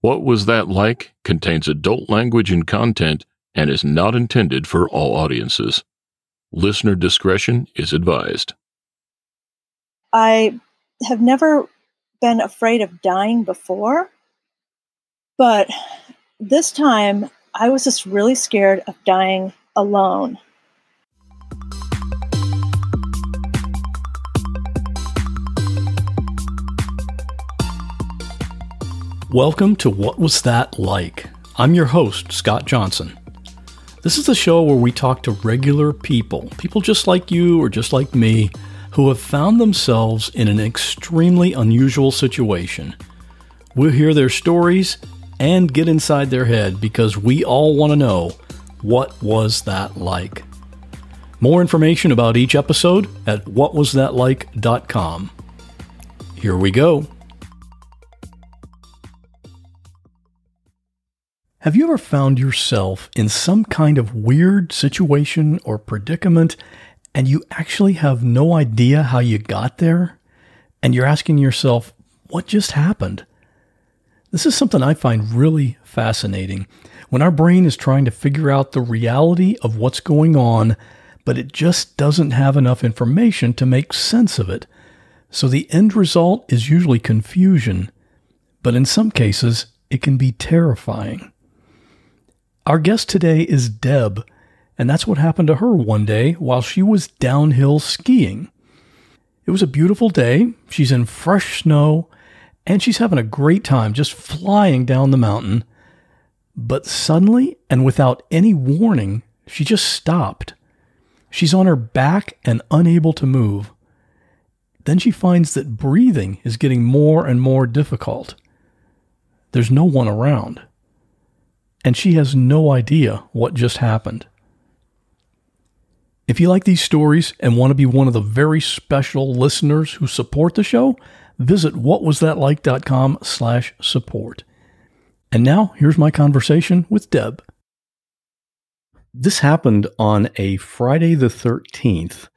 What Was That Like? Contains adult language and content and is not intended for all audiences. Listener discretion is advised. I have never been afraid of dying before, but this time I was just really scared of dying alone. Welcome to What Was That Like? I'm your host, Scott Johnson. This is the show where we talk to regular people, people just like you or just like me, who have found themselves in an extremely unusual situation. We'll hear their stories and get inside their head because we all want to know, what was that like? More information about each episode at whatwasthatlike.com. Here we go. Have you ever found yourself in some kind of weird situation or predicament and you actually have no idea how you got there? And you're asking yourself, what just happened? This is something I find really fascinating. When our brain is trying to figure out the reality of what's going on, but it just doesn't have enough information to make sense of it. So the end result is usually confusion, but in some cases, it can be terrifying. Our guest today is Deb, and that's what happened to her one day while she was downhill skiing. It was a beautiful day, she's in fresh snow, and she's having a great time just flying down the mountain. But suddenly, and without any warning, she just stopped. She's on her back and unable to move. Then she finds that breathing is getting more and more difficult. There's no one around. And she has no idea what just happened. If you like these stories and want to be one of the very special listeners who support the show, visit whatwasthatlike.com/support. And now, here's my conversation with Deb. This happened on a Friday the 13th.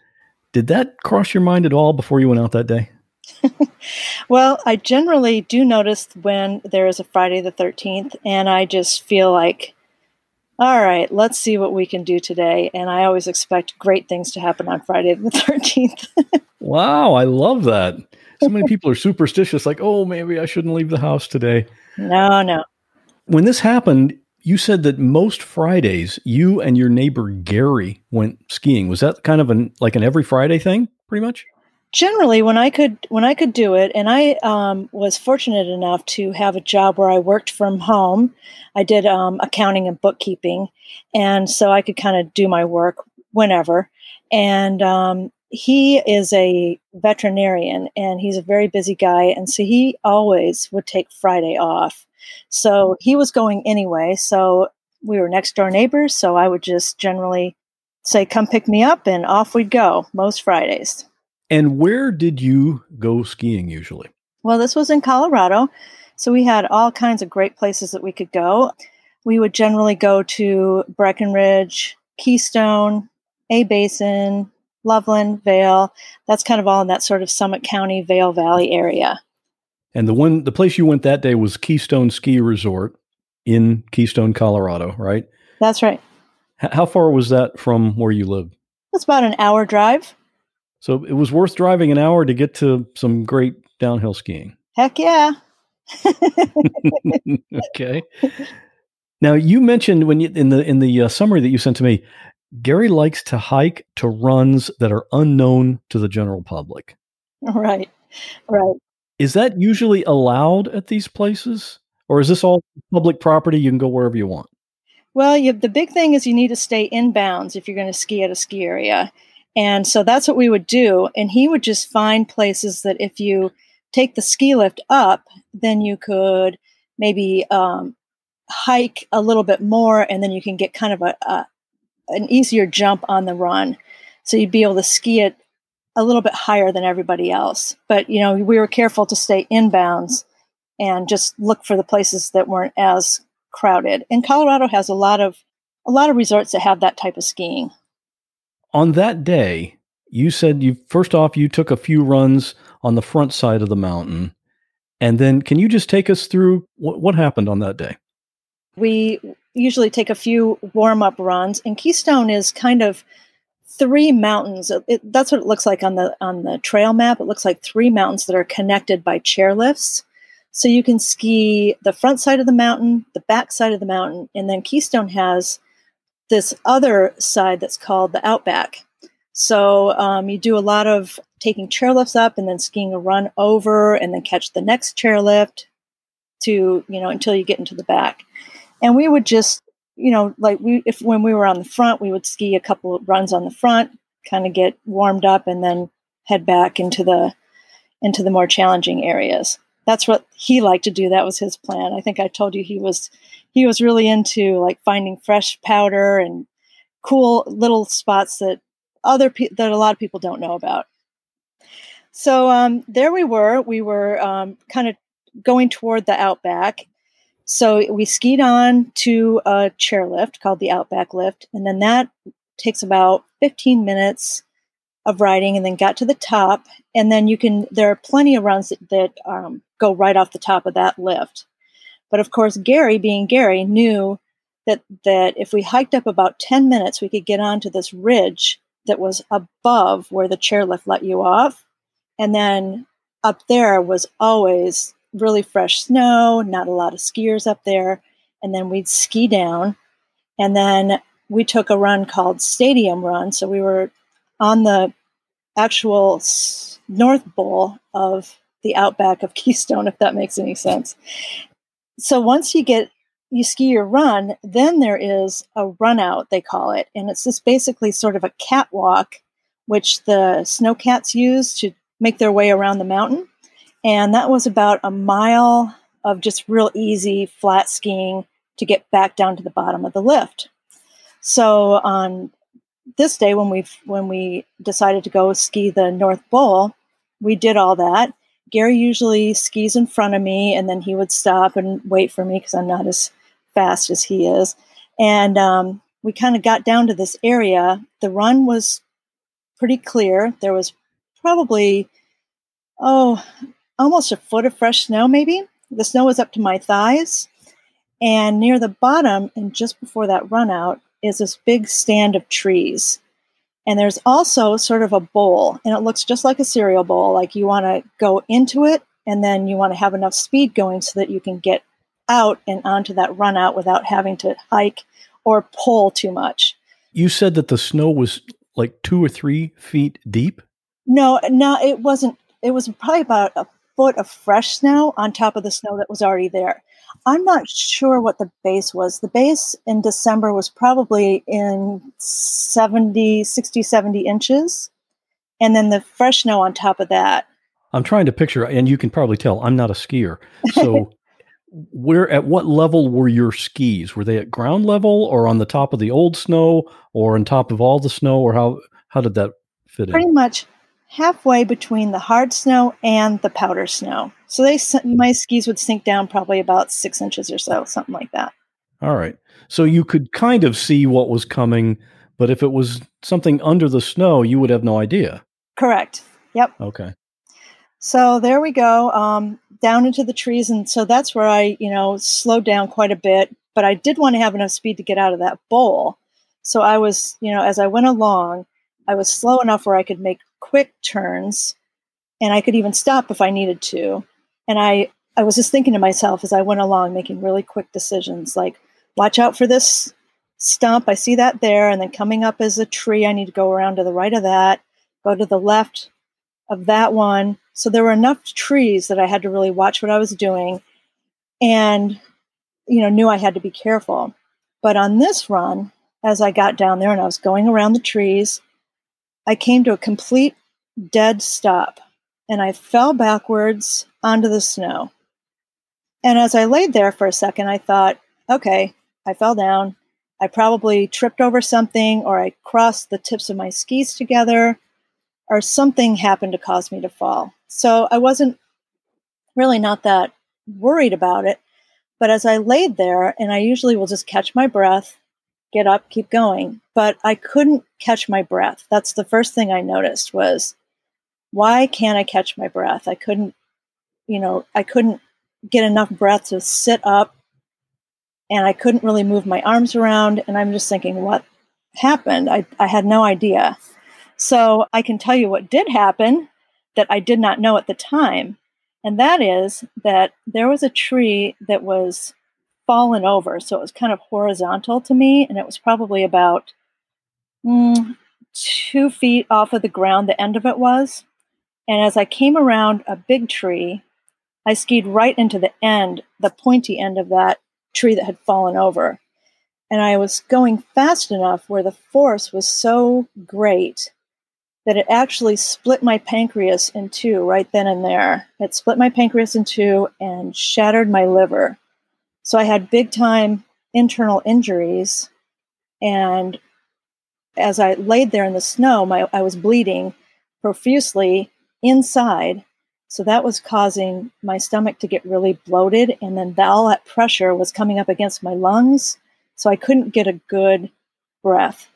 Did that cross your mind at all before you went out that day? Well, I generally do notice when there is a Friday the 13th, and I just feel like, all right, let's see what we can do today. And I always expect great things to happen on Friday the 13th. Wow, I love that. So many people are superstitious, like, oh, maybe I shouldn't leave the house today. No. When this happened, you said that most Fridays, you and your neighbor Gary went skiing. Was that kind of an every Friday thing, pretty much? Generally, when I could do it, and I was fortunate enough to have a job where I worked from home. I did accounting and bookkeeping, and so I could kind of do my work whenever. And he is a veterinarian, and he's a very busy guy, and so he always would take Friday off. So he was going anyway, so we were next door neighbors, so I would just generally say, come pick me up, and off we'd go most Fridays. And where did you go skiing usually? Well, this was in Colorado, so we had all kinds of great places that we could go. We would generally go to Breckenridge, Keystone, A Basin, Loveland, Vail. That's kind of all in that sort of Summit County, Vail Valley area. And the place you went that day was Keystone Ski Resort in Keystone, Colorado, right? That's right. How far was that from where you lived? It's about an hour drive. So it was worth driving an hour to get to some great downhill skiing. Heck yeah. Okay. Now, you mentioned when you, in the summary that you sent to me, Gary likes to hike to runs that are unknown to the general public. Right, right. Is that usually allowed at these places, or is this all public property? You can go wherever you want. Well, the big thing is you need to stay in bounds if you're going to ski at a ski area. And so that's what we would do. And he would just find places that if you take the ski lift up, then you could maybe hike a little bit more, and then you can get kind of an easier jump on the run. So you'd be able to ski it a little bit higher than everybody else. But, you know, we were careful to stay in bounds and just look for the places that weren't as crowded. And Colorado has a lot of resorts that have that type of skiing. On that day, you said you took a few runs on the front side of the mountain. And then can you just take us through what happened on that day? We usually take a few warm-up runs, and Keystone is kind of three mountains. That's what it looks like on the trail map. It looks like three mountains that are connected by chairlifts. So you can ski the front side of the mountain, the back side of the mountain, and then Keystone has this other side that's called the Outback. So you do a lot of taking chairlifts up and then skiing a run over and then catch the next chairlift until you get into the back. And we would just, you know, like when we were on the front, we would ski a couple of runs on the front, kind of get warmed up, and then head back into the more challenging areas. That's what he liked to do. That was his plan. I think I told you he was really into like finding fresh powder and cool little spots that that a lot of people don't know about. So there we were. We were kind of going toward the Outback. So we skied on to a chairlift called the Outback Lift, and then that takes about 15 minutes of riding, and then got to the top. And then there are plenty of runs that go right off the top of that lift. But of course, Gary, being Gary, knew that if we hiked up about 10 minutes, we could get onto this ridge that was above where the chairlift let you off. And then up there was always really fresh snow, not a lot of skiers up there. And then we'd ski down. And then we took a run called Stadium Run. So we were on the actual North Bowl of the Outback of Keystone, if that makes any sense. So once you ski your run, then there is a run out, they call it. And it's just basically sort of a catwalk, which the snowcats use to make their way around the mountain. And that was about a mile of just real easy flat skiing to get back down to the bottom of the lift. So on this day, when we decided to go ski the North Bowl, we did all that. Gary usually skis in front of me, and then he would stop and wait for me because I'm not as fast as he is. And we kind of got down to this area. The run was pretty clear. There was probably, almost a foot of fresh snow maybe. The snow was up to my thighs. And near the bottom, and just before that run out, is this big stand of trees. And there's also sort of a bowl, and it looks just like a cereal bowl. Like you want to go into it, and then you want to have enough speed going so that you can get out and onto that run out without having to hike or pull too much. You said that the snow was like 2 or 3 feet deep? No, it wasn't. It was probably about a foot of fresh snow on top of the snow that was already there. I'm not sure what the base was. The base in December was probably in 60, 70 inches. And then the fresh snow on top of that. I'm trying to picture, and you can probably tell I'm not a skier. So at what level were your skis? Were they at ground level or on the top of the old snow or on top of all the snow? Or how did that fit in? Pretty much halfway between the hard snow and the powder snow. So my skis would sink down probably about 6 inches or so, something like that. All right. So you could kind of see what was coming, but if it was something under the snow, you would have no idea. Correct. Yep. Okay. So there we go, down into the trees. And so that's where I, slowed down quite a bit, but I did want to have enough speed to get out of that bowl. So I was, as I went along, I was slow enough where I could make quick turns, and I could even stop if I needed to. And I was just thinking to myself as I went along, making really quick decisions, like, watch out for this stump. I see that there. And then coming up is a tree. I need to go around to the right of that, go to the left of that one. So there were enough trees that I had to really watch what I was doing and, you know, knew I had to be careful. But on this run, as I got down there and I was going around the trees, I came to a complete dead stop and I fell backwards onto the snow. And as I laid there for a second, I thought, okay, I fell down. I probably tripped over something, or I crossed the tips of my skis together, or something happened to cause me to fall. So I wasn't really not that worried about it. But as I laid there, and I usually will just catch my breath, get up, keep going. But I couldn't catch my breath. That's the first thing I noticed was, why can't I catch my breath? I couldn't, you know, I couldn't get enough breath to sit up, and I couldn't really move my arms around. And I'm just thinking, what happened? I had no idea. So I can tell you what did happen that I did not know at the time. And that is that there was a tree that was fallen over. So it was kind of horizontal to me. And it was probably about 2 feet off of the ground, the end of it was. And as I came around a big tree, I skied right into the end, the pointy end of that tree that had fallen over. And I was going fast enough where the force was so great that it actually split my pancreas in two right then and there. It split my pancreas in two and shattered my liver. So I had big time internal injuries. And as I laid there in the snow, I was bleeding profusely inside. So that was causing my stomach to get really bloated. And then all that pressure was coming up against my lungs. So I couldn't get a good breath.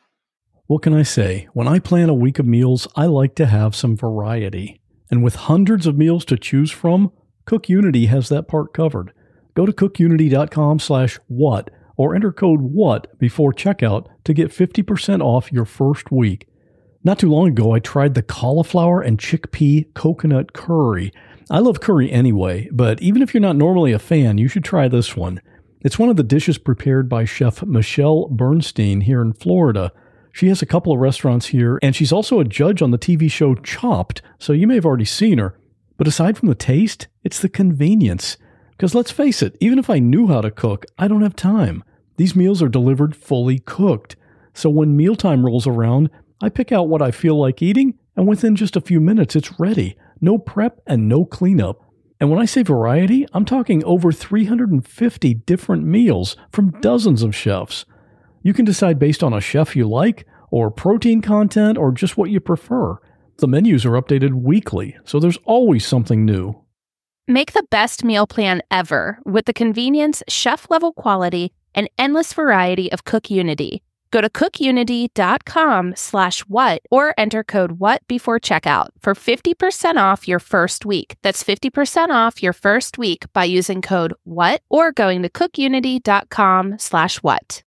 What can I say? When I plan a week of meals, I like to have some variety. And with hundreds of meals to choose from, CookUnity has that part covered. Go to cookunity.com/what or enter code WHAT before checkout to get 50% off your first week. Not too long ago, I tried the cauliflower and chickpea coconut curry. I love curry anyway, but even if you're not normally a fan, you should try this one. It's one of the dishes prepared by Chef Michelle Bernstein here in Florida. She has a couple of restaurants here, and she's also a judge on the TV show Chopped, so you may have already seen her. But aside from the taste, it's the convenience. Because let's face it, even if I knew how to cook, I don't have time. These meals are delivered fully cooked. So when mealtime rolls around, I pick out what I feel like eating, and within just a few minutes, it's ready. No prep and no cleanup. And when I say variety, I'm talking over 350 different meals from dozens of chefs. You can decide based on a chef you like, or protein content, or just what you prefer. The menus are updated weekly, so there's always something new. Make the best meal plan ever with the convenience, chef-level quality, and endless variety of CookUnity. Go to cookunity.com/what or enter code WHAT before checkout for 50% off your first week. That's 50% off your first week by using code WHAT or going to cookunity.com/what.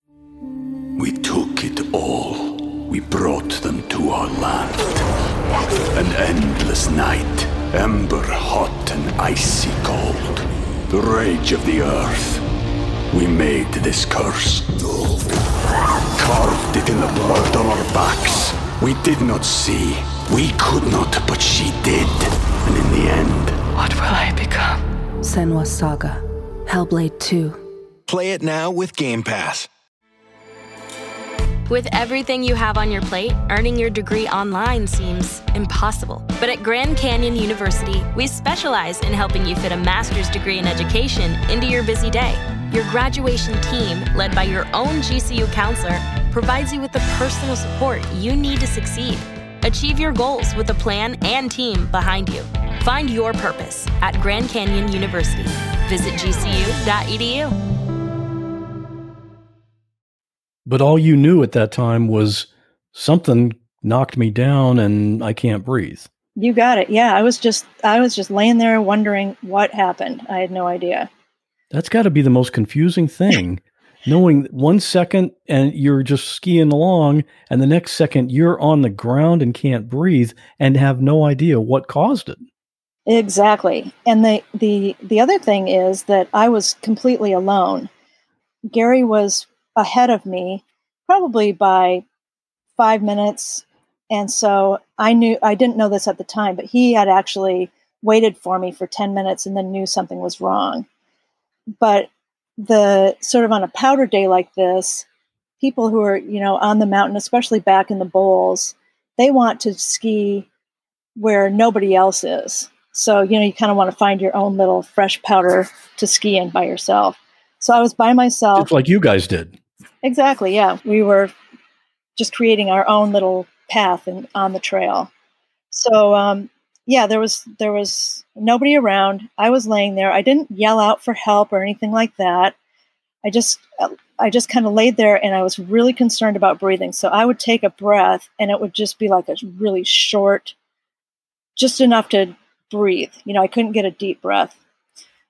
We took it all. We brought them to our land. An endless night, ember hot and icy cold. The rage of the earth. We made this curse. Carved it in the blood on our backs. We did not see. We could not, but she did. And in the end, what will I become? Senua's Saga, Hellblade 2. Play it now with Game Pass. With everything you have on your plate, earning your degree online seems impossible. But at Grand Canyon University, we specialize in helping you fit a master's degree in education into your busy day. Your graduation team, led by your own GCU counselor, provides you with the personal support you need to succeed. Achieve your goals with a plan and team behind you. Find your purpose at Grand Canyon University. Visit gcu.edu. But all you knew at that time was something knocked me down and I can't breathe. You got it. Yeah. I was just laying there wondering what happened. I had no idea. That's got to be the most confusing thing, knowing 1 second and you're just skiing along and the next second you're on the ground and can't breathe and have no idea what caused it. Exactly. And the other thing is that I was completely alone. Gary was ahead of me probably by 5 minutes. And so I didn't know this at the time, but he had actually waited for me for 10 minutes and then knew something was wrong. But the sort of on a powder day like this, people who are, on the mountain, especially back in the bowls, they want to ski where nobody else is. So, you kind of want to find your own little fresh powder to ski in by yourself. So I was by myself. Just like you guys did. Exactly. Yeah. We were just creating our own little path and on the trail. So, there was nobody around. I was laying there. I didn't yell out for help or anything like that. I just kind of laid there, and I was really concerned about breathing. So I would take a breath, and it would just be like a really short, just enough to breathe. I couldn't get a deep breath.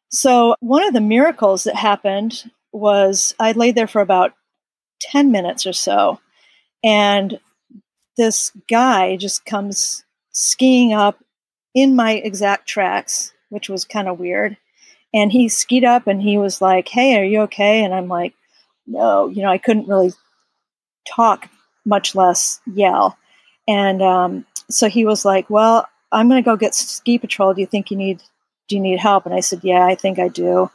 So one of the miracles that happened was I laid there for about 10 minutes or so, and this guy just comes skiing up in my exact tracks, which was kind of weird. And he skied up, and he was like, "Hey, are you okay?" And I'm like, "No," I couldn't really talk, much less yell. And so he was like, "Well, I'm going to go get ski patrol. Do you need help?" And I said, "Yeah, I think I do."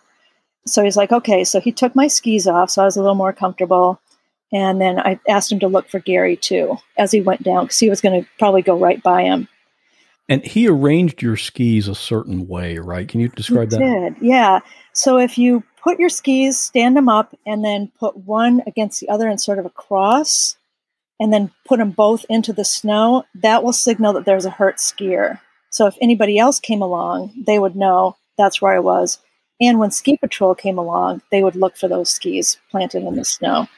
So he's like, "Okay." So he took my skis off, so I was a little more comfortable. And then I asked him to look for Gary too, as he went down, because he was going to probably go right by him. And he arranged your skis a certain way, right? Can you describe that? He did, yeah. So if you put your skis, stand them up, and then put one against the other in sort of a cross, and then put them both into the snow, that will signal that there's a hurt skier. So if anybody else came along, they would know that's where I was. And when ski patrol came along, they would look for those skis planted in the snow.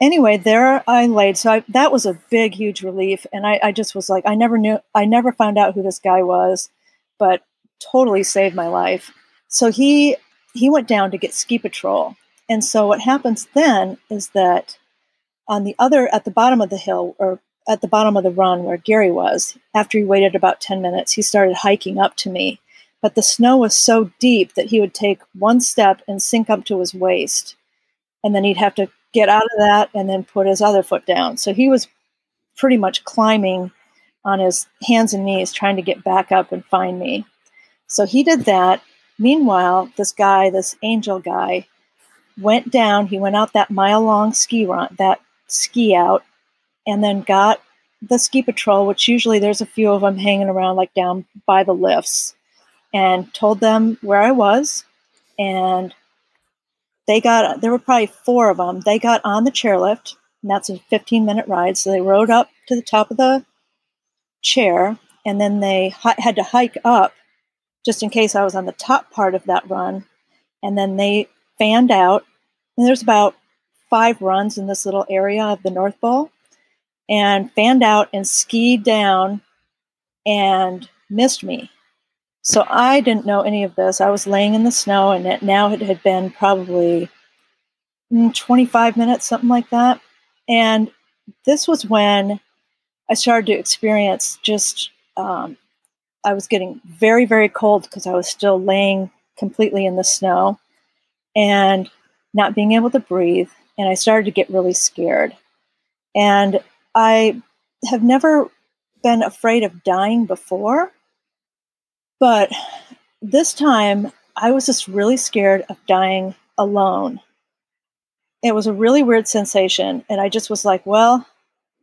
Anyway, there I laid. So that was a big, huge relief. And I just was like, I never found out who this guy was, but totally saved my life. So he went down to get ski patrol. And so what happens then is that at the bottom of the hill, or at the bottom of the run where Gary was, after he waited about 10 minutes, he started hiking up to me. But the snow was so deep that he would take one step and sink up to his waist. And then he'd have to get out of that and then put his other foot down. So he was pretty much climbing on his hands and knees, trying to get back up and find me. So he did that. Meanwhile, this angel guy, went down. He went out that mile-long ski run, that ski out, and then got the ski patrol, which usually there's a few of them hanging around like down by the lifts, and told them where I was. And there were probably four of them. They got on the chairlift, and that's a 15-minute ride. So they rode up to the top of the chair, and then they had to hike up just in case I was on the top part of that run. And then they fanned out. And there's about 5 runs in this little area of the North Bowl, and fanned out and skied down and missed me. So I didn't know any of this. I was laying in the snow, and it had been probably 25 minutes, something like that. And this was when I started to experience just, I was getting very, very cold because I was still laying completely in the snow and not being able to breathe. And I started to get really scared. And I have never been afraid of dying before, but this time I was just really scared of dying alone. It was a really weird sensation. And I just was like, well,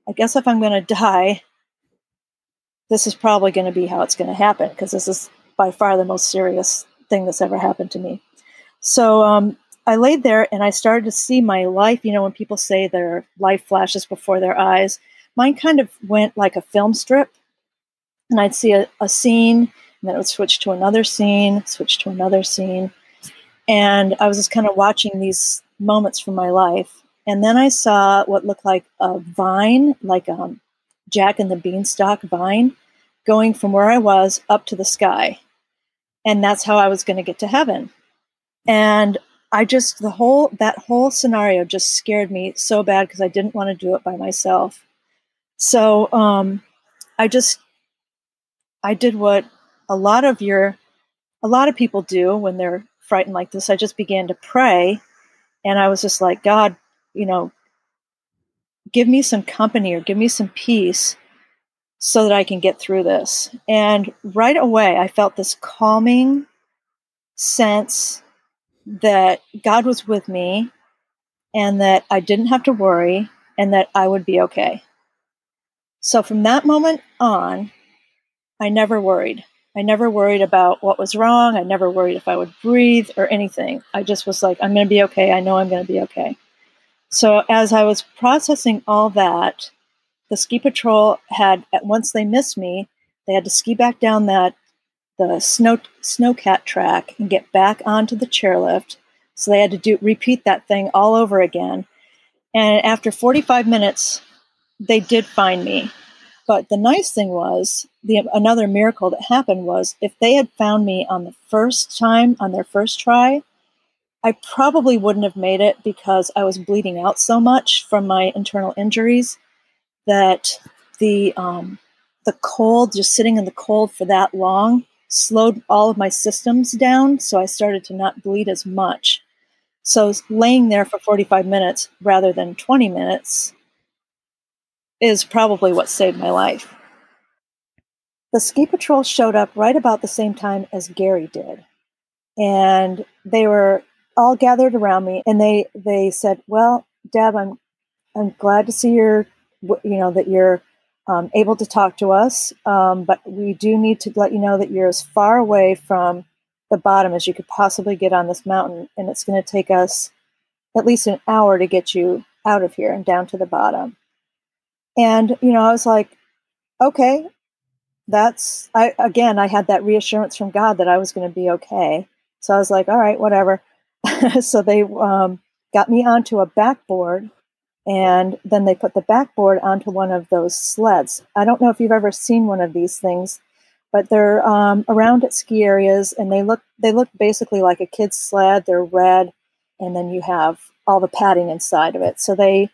I guess if I'm going to die, this is probably going to be how it's going to happen, because this is by far the most serious thing that's ever happened to me. So I laid there, and I started to see my life. When people say their life flashes before their eyes, mine kind of went like a film strip. And I'd see a scene, and then it would switch to another scene. And I was just kind of watching these moments from my life. And then I saw what looked like a vine, like Jack and the Beanstalk vine, going from where I was up to the sky. And that's how I was going to get to heaven. And I just, that whole scenario just scared me so bad, because I didn't want to do it by myself. So I did what a lot of people do when they're frightened like this. I just began to pray And I was just like, God, you know, give me some company or give me some peace so that I can get through this. And right away, I felt this calming sense that God was with me and that I didn't have to worry and that I would be okay. So from that moment on, I never worried. I never worried about what was wrong. I never worried if I would breathe or anything. I just was like, I'm going to be okay. I know I'm going to be okay. So as I was processing all that, the ski patrol had, once they missed me, they had to ski back down the snowcat track and get back onto the chairlift. So they had to repeat that thing all over again. And after 45 minutes, they did find me. But the nice thing was, another miracle that happened was if they had found me on the first time, on their first try, I probably wouldn't have made it because I was bleeding out so much from my internal injuries that the cold, just sitting in the cold for that long, slowed all of my systems down. So I started to not bleed as much. So laying there for 45 minutes rather than 20 minutes is probably what saved my life. The ski patrol showed up right about the same time as Gary did. And they were all gathered around me, and they said, well, Deb, I'm glad to see that you're able to talk to us. But we do need to let you know that you're as far away from the bottom as you could possibly get on this mountain. And it's going to take us at least an hour to get you out of here and down to the bottom. And, you know, I was like, okay, I had that reassurance from God that I was going to be okay. So I was like, all right, whatever. So they got me onto a backboard, and then they put the backboard onto one of those sleds. I don't know if you've ever seen one of these things, but they're around at ski areas, and they look basically like a kid's sled. They're red, and then you have all the padding inside of it. So they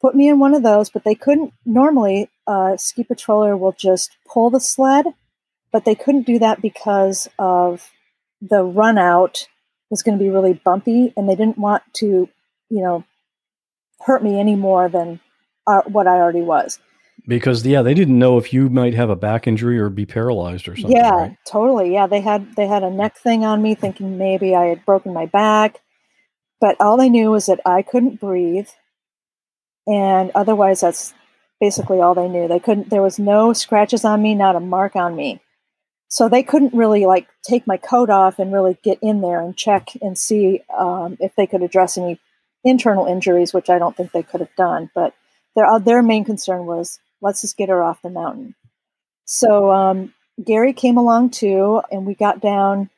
put me in one of those, but they couldn't. Normally, a ski patroller will just pull the sled, but they couldn't do that because of the run out was going to be really bumpy, and they didn't want to, you know, hurt me any more than what I already was. Because, yeah, they didn't know if you might have a back injury or be paralyzed or something. Yeah, right? Totally. Yeah, they had a neck thing on me thinking maybe I had broken my back, but all they knew was that I couldn't breathe. And otherwise, that's basically all they knew. There was no scratches on me, not a mark on me. So they couldn't really take my coat off and really get in there and check and see if they could address any internal injuries, which I don't think they could have done. But their main concern was, let's just get her off the mountain. So Gary came along too, and we got down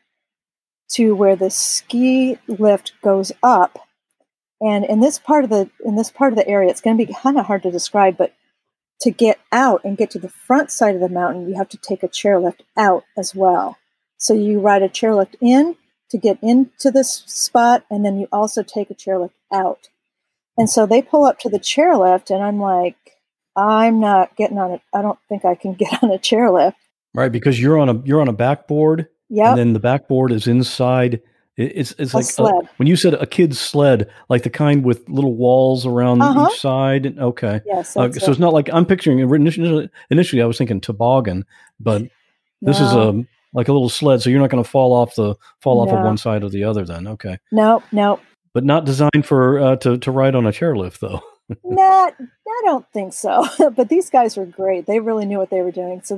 to where the ski lift goes up. And in this part of the area, it's going to be kind of hard to describe, but to get out and get to the front side of the mountain, you have to take a chairlift out as well. So you ride a chairlift in to get into this spot, and then you also take a chairlift out. And so they pull up to the chairlift, and I'm like, I'm not getting on it. I don't think I can get on a chairlift. Right, because you're on a backboard. Yeah. And then the backboard is inside. It's like when you said a kid's sled, like the kind with little walls around each side. Okay. Yes. So it's not like I'm picturing. Initially, I was thinking toboggan, but this is like a little sled. So you're not going to fall off of one side or the other. Then okay. No. But not designed for to ride on a chairlift though. Not. I don't think so. But these guys were great. They really knew what they were doing. So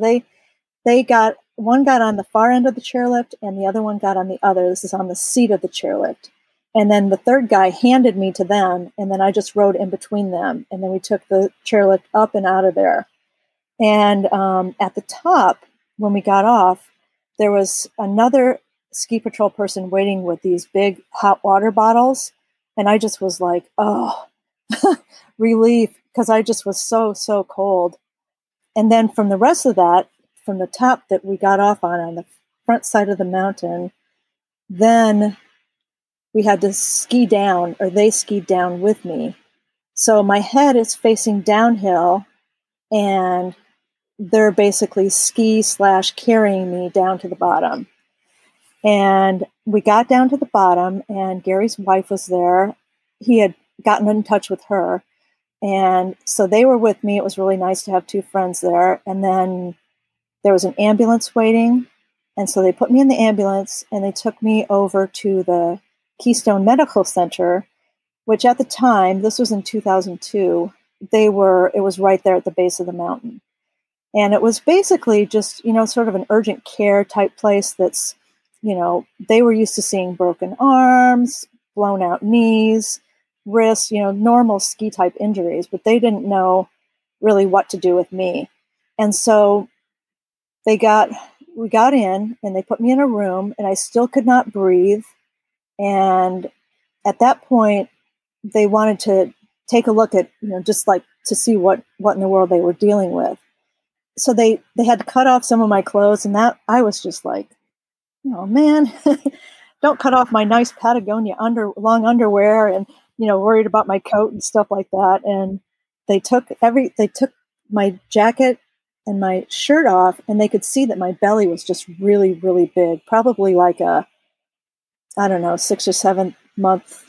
they got. One got on the far end of the chairlift, and the other one got on the other. This is on the seat of the chairlift. And then the third guy handed me to them, and then I just rode in between them. And then we took the chairlift up and out of there. And at the top, when we got off, there was another ski patrol person waiting with these big hot water bottles. And I just was like, oh, relief, because I just was so, so cold. And then from the rest of that, from the top that we got off on the front side of the mountain, then we had to ski down, or they skied down with me. So my head is facing downhill, and they're basically ski/carrying me down to the bottom. And we got down to the bottom, and Gary's wife was there, he had gotten in touch with her. And so they were with me. It was really nice to have two friends there. And then there was an ambulance waiting. And so they put me in the ambulance and they took me over to the Keystone Medical Center, which at the time, this was in 2002, it was right there at the base of the mountain. And it was basically just, sort of an urgent care type place that's, they were used to seeing broken arms, blown out knees, wrists, normal ski type injuries, but they didn't know really what to do with me. And so we got in and they put me in a room and I still could not breathe. And at that point they wanted to take a look at, just like to see what in the world they were dealing with. So they had to cut off some of my clothes, and that I was just like, oh man, don't cut off my nice Patagonia long underwear and, worried about my coat and stuff like that. And they took my jacket and my shirt off, and they could see that my belly was just really, really big, probably like a, 6 or 7 month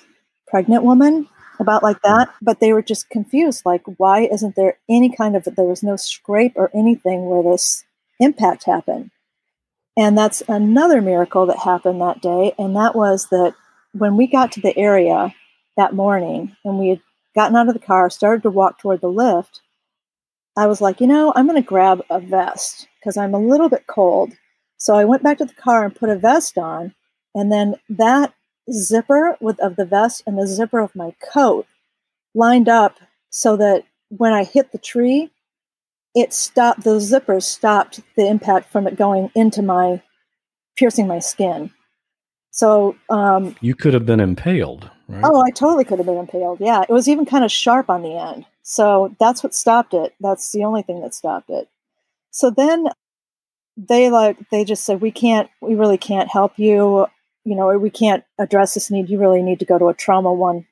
pregnant woman, about like that. But they were just confused. Like, why isn't there any kind of, there was no scrape or anything where this impact happened. And that's another miracle that happened that day. And that was that when we got to the area that morning and we had gotten out of the car, started to walk toward the lift, I was like, I'm going to grab a vest because I'm a little bit cold. So I went back to the car and put a vest on. And then that zipper of the vest and the zipper of my coat lined up so that when I hit the tree, those zippers stopped the impact from it going into piercing my skin. So, you could have been impaled, right? Oh, I totally could have been impaled. Yeah. It was even kind of sharp on the end. So that's what stopped it. That's the only thing that stopped it. So then they just said, we really can't help you. We can't address this need. You really need to go to a Trauma One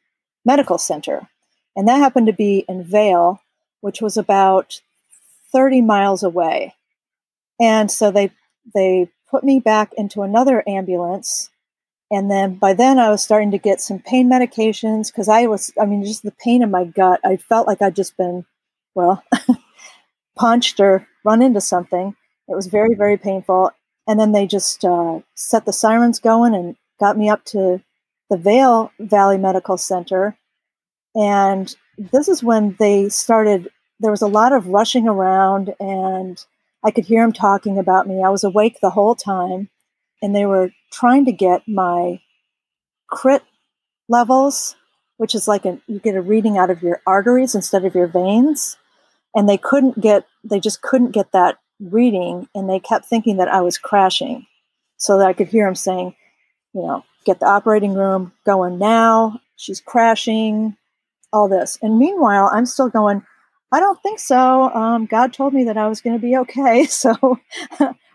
medical center. And that happened to be in Vail, which was about 30 miles away. And so they put me back into another ambulance. And then by then I was starting to get some pain medications because just the pain in my gut. I felt like I'd just been, punched or run into something. It was very, very painful. And then they just set the sirens going and got me up to the Vail Valley Medical Center. And this is when they started. There was a lot of rushing around, and I could hear him talking about me. I was awake the whole time, and they were trying to get my crit levels, which is like you get a reading out of your arteries instead of your veins. And they just couldn't get that reading. And they kept thinking that I was crashing, so that I could hear him saying, get the operating room going now. She's crashing, all this. And meanwhile, I'm still going, I don't think so. God told me that I was going to be okay, so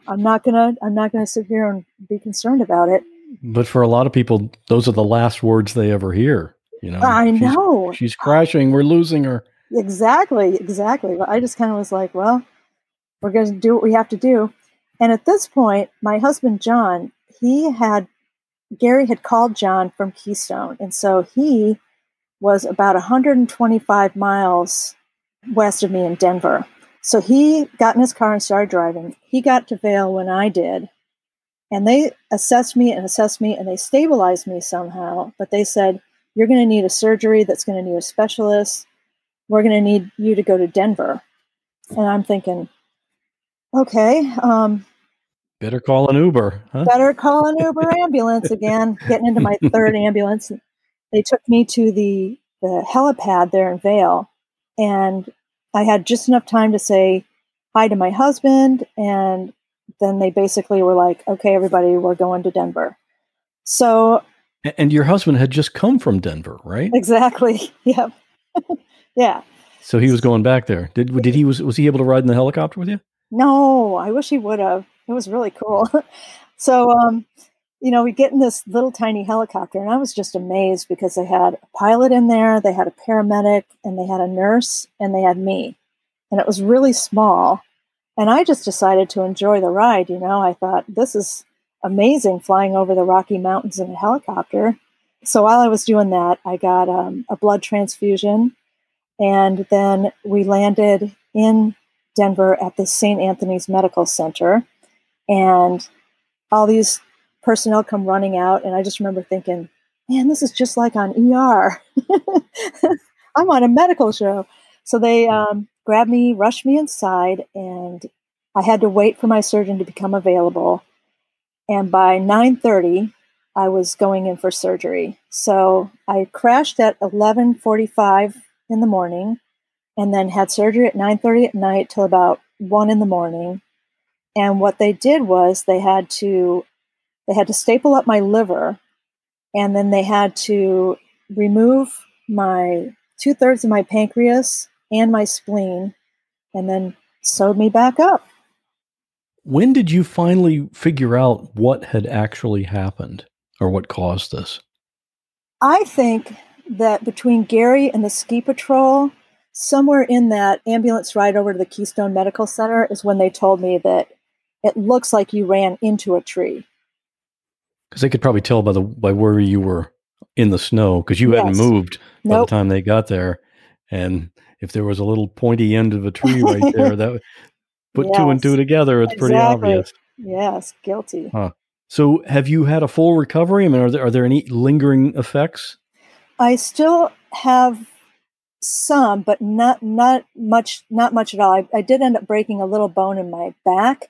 I'm not gonna sit here and be concerned about it. But for a lot of people, those are the last words they ever hear. I know she's crashing. We're losing her. Exactly. But I just kind of was like, well, we're going to do what we have to do. And at this point, my husband John, Gary had called John from Keystone, and so he was about 125 miles west of me in Denver. So he got in his car and started driving. He got to Vail when I did. And they assessed me and they stabilized me somehow. But they said, you're going to need a surgery that's going to need a specialist. We're going to need you to go to Denver. And I'm thinking, okay. Better call an Uber. Huh? Better call an Uber ambulance again. Getting into my third ambulance. They took me to the helipad there in Vail. And I had just enough time to say hi to my husband. And then they basically were like, okay, everybody, we're going to Denver. So. And your husband had just come from Denver, right? Exactly. Yep. Yeah. So he was going back there. Was he able to ride in the helicopter with you? No, I wish he would have. It was really cool. So, we get in this little tiny helicopter, and I was just amazed because they had a pilot in there, they had a paramedic, and they had a nurse, and they had me. And it was really small. And I just decided to enjoy the ride. I thought, this is amazing, flying over the Rocky Mountains in a helicopter. So while I was doing that, I got a blood transfusion, and then we landed in Denver at the St. Anthony's Medical Center, and all these personnel come running out, and I just remember thinking, man, this is just like on ER. I'm on a medical show. So they grabbed me, rushed me inside, and I had to wait for my surgeon to become available. And by 9:30, I was going in for surgery. So I crashed at 11:45 in the morning and then had surgery at 9:30 at night till about 1 in the morning. And what they did was they had to staple up my liver, and then they had to remove my 2/3 of my pancreas and my spleen, and then sewed me back up. When did you finally figure out what had actually happened or what caused this? I think that between Gary and the ski patrol, somewhere in that ambulance ride over to the Keystone Medical Center is when they told me that it looks like you ran into a tree. Because they could probably tell by where you were in the snow, because you hadn't moved by the time they got there. And if there was a little pointy end of a tree right there, that would put two and two together. It's pretty obvious. Yes, guilty. Huh. So have you had a full recovery? I mean, are there any lingering effects? I still have some, but not much at all. I did end up breaking a little bone in my back,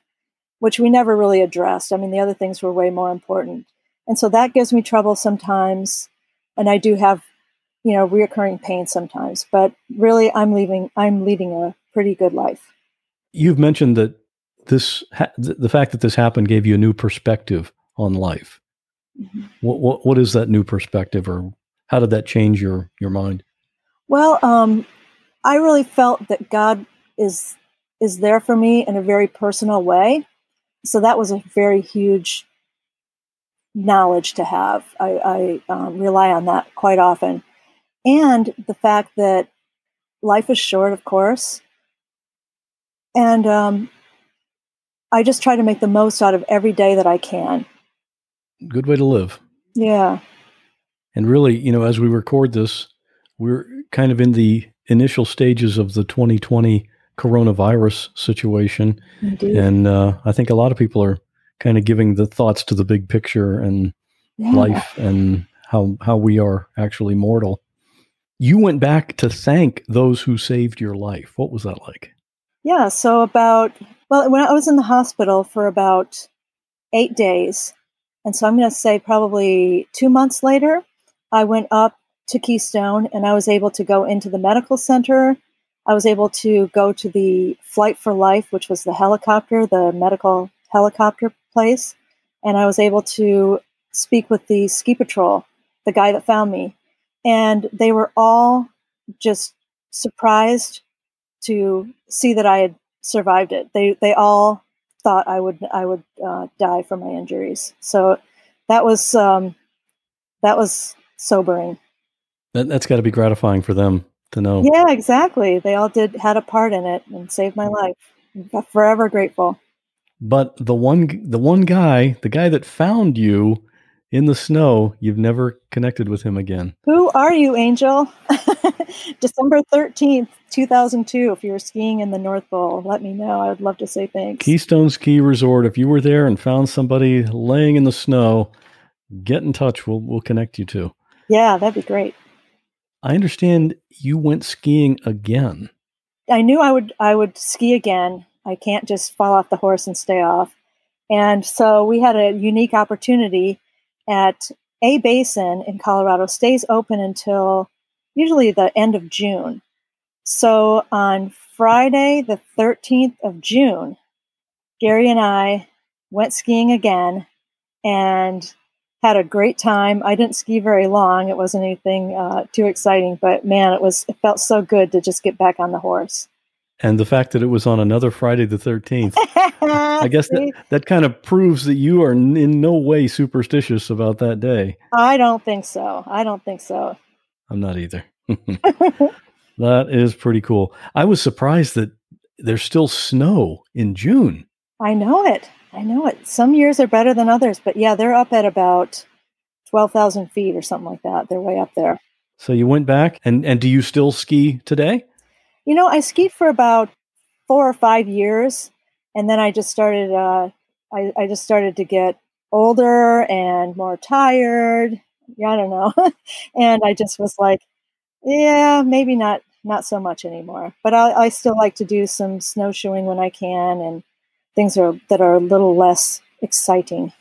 which we never really addressed. I mean, the other things were way more important. And so that gives me trouble sometimes. And I do have, reoccurring pain sometimes, but really I'm leading a pretty good life. You've mentioned that the fact that this happened gave you a new perspective on life. Mm-hmm. What is that new perspective, or how did that change your mind? Well, I really felt that God is there for me in a very personal way. So that was a very huge knowledge to have. I rely on that quite often. And the fact that life is short, of course. And I just try to make the most out of every day that I can. Good way to live. Yeah. And really, as we record this, we're kind of in the initial stages of the 2020 coronavirus situation. Indeed. And I think a lot of people are kind of giving the thoughts to the big picture and life and how we are actually mortal. You went back to thank those who saved your life. What was that like? Yeah, so when I was in the hospital for about 8 days, and so I'm going to say probably 2 months later, I went up to Keystone and I was able to go into the medical center. I was able to go to the Flight for Life, which was the medical helicopter place. And I was able to speak with the ski patrol, the guy that found me. And they were all just surprised to see that I had survived it. They all thought I would die from my injuries. So that was sobering. That's got to be gratifying for them to know. Yeah, exactly. They all had a part in it and saved my life. I'm forever grateful. But the one guy, the guy that found you in the snow, you've never connected with him again. Who are you, Angel? December 13th, 2002. If you were skiing in the North Bowl, let me know. I would love to say thanks. Keystone Ski Resort. If you were there and found somebody laying in the snow, get in touch. We'll connect you too. Yeah, that'd be great. I understand you went skiing again. I knew I would ski again. I can't just fall off the horse and stay off. And so we had a unique opportunity at A Basin in Colorado. Stays open until usually the end of June. So on Friday, the 13th of June, Gary and I went skiing again and had a great time. I didn't ski very long. It wasn't anything too exciting, but man, it felt so good to just get back on the horse. And the fact that it was on another Friday the 13th, I guess that kind of proves that you are in no way superstitious about that day. I don't think so. I'm not either. That is pretty cool. I was surprised that there's still snow in June. I know it. Some years are better than others, but yeah, they're up at about 12,000 feet or something like that. They're way up there. So you went back, and do you still ski today? You know, I skied for about 4 or 5 years, and then I just started. I just started to get older and more tired. Yeah, I don't know, and I just was like, yeah, maybe not so much anymore. But I still like to do some snowshoeing when I can, and things that are a little less exciting.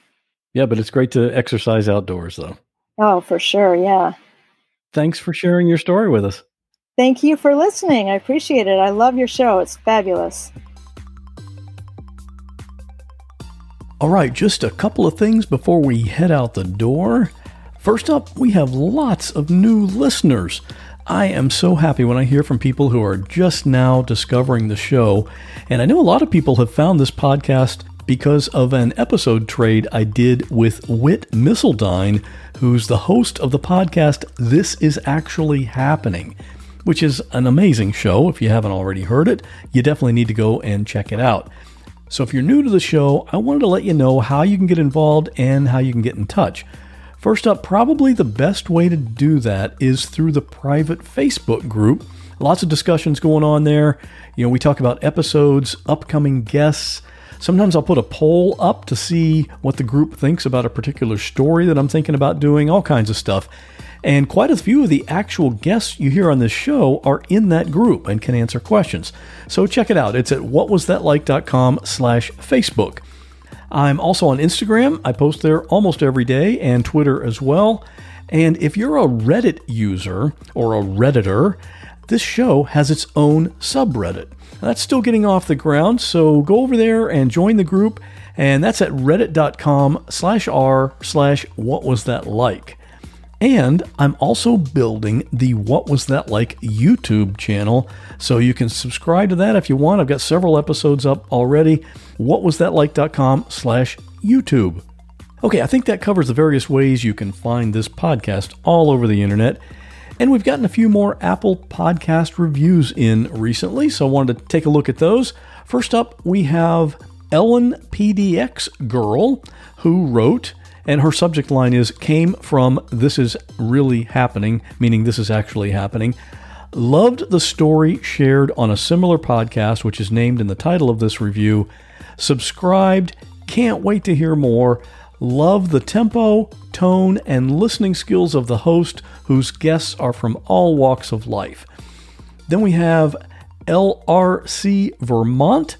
Yeah, but it's great to exercise outdoors, though. Oh, for sure. Yeah. Thanks for sharing your story with us. Thank you for listening. I appreciate it. I love your show. It's fabulous. All right, just a couple of things before we head out the door. First up, we have lots of new listeners. I am so happy when I hear from people who are just now discovering the show. And I know a lot of people have found this podcast because of an episode trade I did with Wit Misseldine, who's the host of the podcast This Is Actually Happening, which is an amazing show. If you haven't already heard it, you definitely need to go and check it out. So if you're new to the show, I wanted to let you know how you can get involved and how you can get in touch. First up, probably the best way to do that is through the private Facebook group. Lots of discussions going on there. You know, we talk about episodes, upcoming guests. Sometimes I'll put a poll up to see what the group thinks about a particular story that I'm thinking about doing, all kinds of stuff. And quite a few of the actual guests you hear on this show are in that group and can answer questions. So check it out. It's at whatwasthatlike.com/Facebook. I'm also on Instagram. I post there almost every day, and Twitter as well. And if you're a Reddit user or a Redditor, this show has its own subreddit. That's still getting off the ground, so go over there and join the group, and that's at reddit.com/r/whatwasthatlike. And I'm also building the What Was That Like YouTube channel, so you can subscribe to that if you want. I've got several episodes up already, whatwasthatlike.com/YouTube. Okay, I think that covers the various ways you can find this podcast all over the internet. And we've gotten a few more Apple Podcast reviews in recently, so I wanted to take a look at those. First up, we have Ellen PDX Girl, who wrote, and her subject line is, came from This Is Really Happening, meaning this is actually happening. Loved the story shared on a similar podcast, which is named in the title of this review. Subscribed, can't wait to hear more. Love the tempo, tone, and listening skills of the host, whose guests are from all walks of life. Then we have LRC Vermont,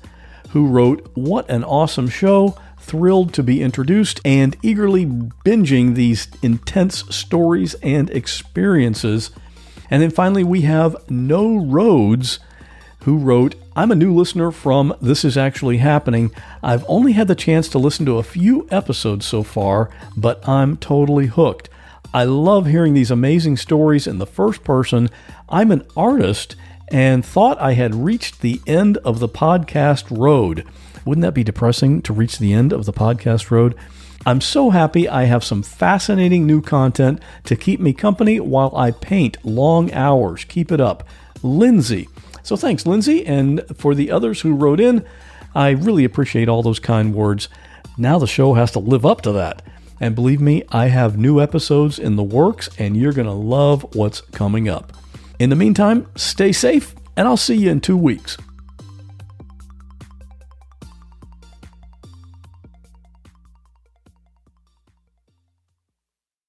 who wrote, what an awesome show, thrilled to be introduced, and eagerly binging these intense stories and experiences. And then finally, we have No Roads, who wrote, I'm a new listener from This Is Actually Happening. I've only had the chance to listen to a few episodes so far, but I'm totally hooked. I love hearing these amazing stories in the first person. I'm an artist and thought I had reached the end of the podcast road. Wouldn't that be depressing to reach the end of the podcast road? I'm so happy I have some fascinating new content to keep me company while I paint long hours. Keep it up. Lindsay. So thanks, Lindsay, and for the others who wrote in, I really appreciate all those kind words. Now the show has to live up to that. And believe me, I have new episodes in the works, and you're going to love what's coming up. In the meantime, stay safe, and I'll see you in 2 weeks.